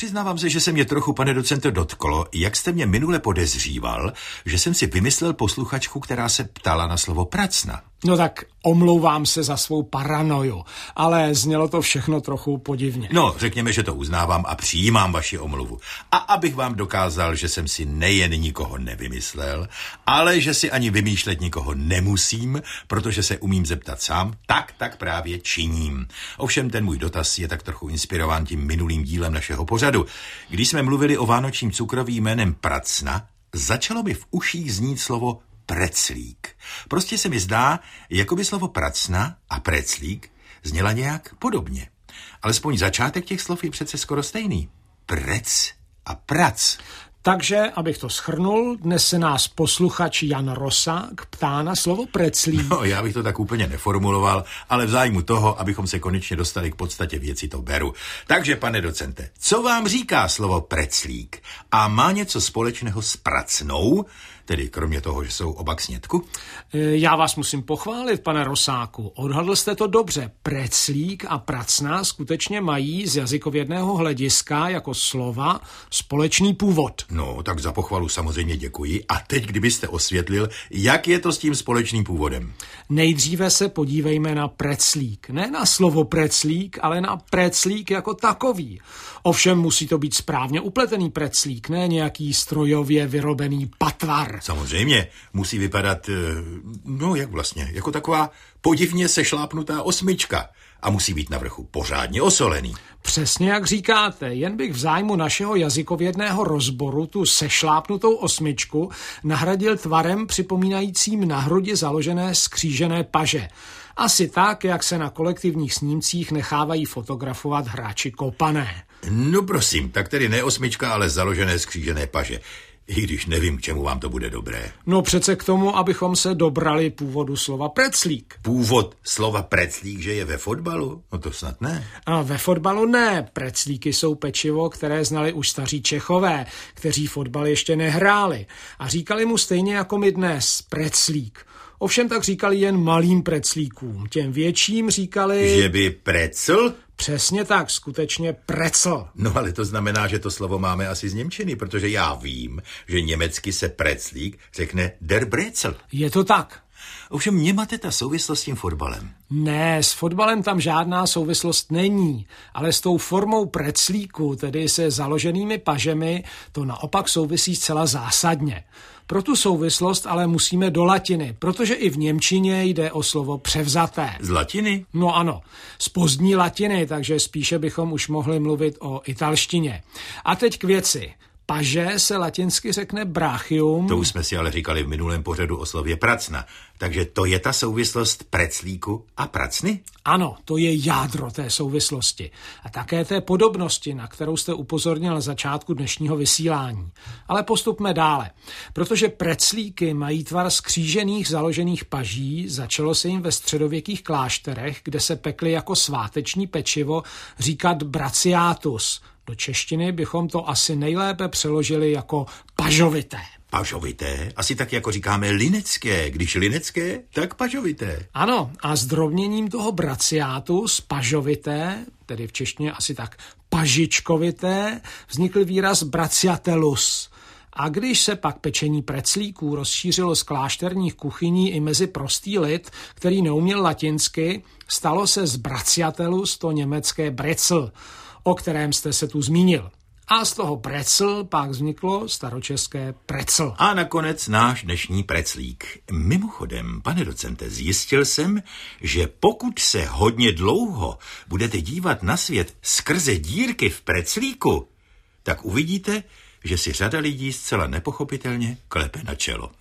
Přiznávám se, že se mě trochu, pane docente, dotklo, jak jste mě minule podezříval, že jsem si vymyslel posluchačku, která se ptala na slovo pracna. No tak omlouvám se za svou paranoju, ale znělo to všechno trochu podivně. No, řekněme, že to uznávám a přijímám vaši omluvu. A abych vám dokázal, že jsem si nejen nikoho nevymyslel, ale že si ani vymýšlet nikoho nemusím, protože se umím zeptat sám, tak právě činím. Ovšem ten můj dotaz je tak trochu inspirován tím minulým dílem našeho pořadu. Když jsme mluvili o vánočním cukroví jménem pracna, začalo mi v uších znít slovo preclík. Prostě se mi zdá, jako by slovo pracna a preclík zněla nějak podobně. Alespoň začátek těch slov je přece skoro stejný. Prec a prac. Takže, abych to shrnul, dnes se nás posluchač Jan Rosák ptá na slovo preclík. No, já bych to tak úplně neformuloval, ale v zájmu toho, abychom se konečně dostali k podstatě věci, to beru. Takže, pane docente, co vám říká slovo preclík? A má něco společného s pracnou? Tedy kromě toho, že jsou oba k snědku? Já vás musím pochválit, pane Rosáku. Odhadl jste to dobře. Preclík a pracna skutečně mají z jazykovědného hlediska jako slova společný původ. No, tak za pochvalu samozřejmě děkuji. A teď, kdybyste osvětlil, jak je to s tím společným původem? Nejdříve se podívejme na preclík. Ne na slovo preclík, ale na preclík jako takový. Ovšem musí to být správně upletený preclík, ne nějaký strojově vyrobený patvar. Samozřejmě, musí vypadat, no jak vlastně, jako taková podivně sešlápnutá osmička a musí být na vrchu pořádně osolený. Přesně jak říkáte, jen bych v zájmu našeho jazykovědného rozboru tu sešlápnutou osmičku nahradil tvarem připomínajícím na hrudi založené skřížené paže. Asi tak, jak se na kolektivních snímcích nechávají fotografovat hráči kopané. No prosím, tak tedy ne osmička, ale založené skřížené paže. I když nevím, k čemu vám to bude dobré. No přece k tomu, abychom se dobrali původu slova preclík. Původ slova preclík, že je ve fotbalu? No to snad ne. A ve fotbalu ne. Preclíky jsou pečivo, které znali už staří Čechové, kteří fotbal ještě nehráli. A říkali mu stejně jako my dnes, preclík. Ovšem tak říkali jen malým preclíkům. Těm větším říkali... Že by precl... Přesně tak, skutečně precl. No ale to znamená, že to slovo máme asi z němčiny, protože já vím, že německy se preclík řekne der Brezel. Je to tak. Ovšem nemáte ta souvislost s tím fotbalem? Ne, s fotbalem tam žádná souvislost není, ale s tou formou preclíku, tedy se založenými pažemi, to naopak souvisí zcela zásadně. Pro tu souvislost ale musíme do latiny, protože i v němčině jde o slovo převzaté. Z latiny? No ano, z pozdní latiny, takže spíše bychom už mohli mluvit o italštině. A teď k věci. Paže se latinsky řekne brachium. To už jsme si ale říkali v minulém pořadu o slově pracna. Takže to je ta souvislost preclíku a pracny? Ano, to je jádro té souvislosti. A také té podobnosti, na kterou jste upozornil na začátku dnešního vysílání. Ale postupme dále. Protože preclíky mají tvar skřížených založených paží, začalo se jim ve středověkých klášterech, kde se pekly jako sváteční pečivo, říkat braciatus. Do češtiny bychom to asi nejlépe přeložili jako pažovité. Pažovité? Asi tak, jako říkáme linecké. Když linecké, tak pažovité. Ano, a zdrobněním toho braciátu z pažovité, tedy v češtině asi tak pažičkovité, vznikl výraz braciatelus. A když se pak pečení preclíků rozšířilo z klášterních kuchyní i mezi prostý lid, který neuměl latinsky, stalo se z braciatelus to německé brezel, o kterém jste se tu zmínil. A z toho precl pak vzniklo staročeské precl. A nakonec náš dnešní preclík. Mimochodem, pane docente, zjistil jsem, že pokud se hodně dlouho budete dívat na svět skrze dírky v preclíku, tak uvidíte, že si řada lidí zcela nepochopitelně klepe na čelo.